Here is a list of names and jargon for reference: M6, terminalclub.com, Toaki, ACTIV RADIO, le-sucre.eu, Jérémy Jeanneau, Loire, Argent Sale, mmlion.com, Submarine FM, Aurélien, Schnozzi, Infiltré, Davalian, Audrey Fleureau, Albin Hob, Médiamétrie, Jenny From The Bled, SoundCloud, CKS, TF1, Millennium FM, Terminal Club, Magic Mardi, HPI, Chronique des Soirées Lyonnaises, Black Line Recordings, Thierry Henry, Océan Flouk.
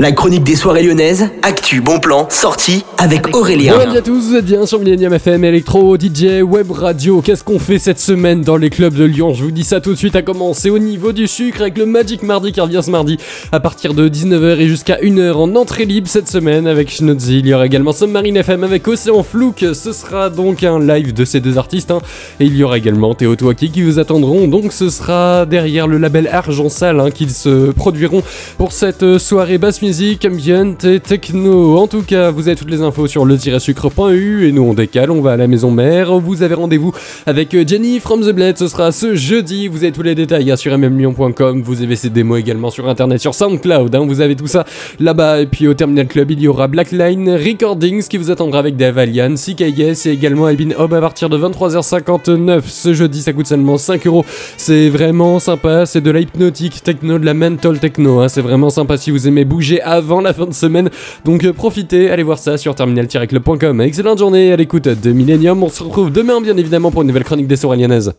La chronique des soirées lyonnaises, actu, bon plan, sortie avec Aurélien. Bonjour à tous, vous êtes bien sur Millennium FM, électro, DJ, web radio. Qu'est-ce qu'on fait cette semaine dans les clubs de Lyon? Je vous dis ça tout de suite, à commencer au niveau du sucre avec le Magic Mardi qui revient ce mardi à partir de 19h et jusqu'à 1h en entrée libre cette semaine avec Schnozzi. Il y aura également Submarine FM avec Océan Flouk. Ce sera donc un live de ces deux artistes. Et il y aura également Théo Toaki qui vous attendront. Donc ce sera derrière le label Argent Sale qu'ils se produiront pour cette soirée basse musique, ambient et techno. En tout cas, vous avez toutes les infos sur le-sucre.eu et nous on décale, on va à la maison mère. Vous avez rendez-vous avec Jenny From The Bled, ce sera ce jeudi. Vous avez tous les détails sur mmlion.com, vous avez ses démos également sur internet, sur SoundCloud, vous avez tout ça là-bas. Et puis au Terminal Club, il y aura Black Line Recordings qui vous attendra avec Davalian, CKS et également Albin Hob à partir de 23h59 ce jeudi. Ça coûte seulement 5€, c'est vraiment sympa, c'est de la hypnotique techno, de la mental techno, c'est vraiment sympa si vous aimez bouger avant la fin de semaine. Donc profitez, allez voir ça sur terminalclub.com. Excellente journée à l'écoute de Millennium. On se retrouve demain bien évidemment pour une nouvelle chronique des soirées lyonnaises.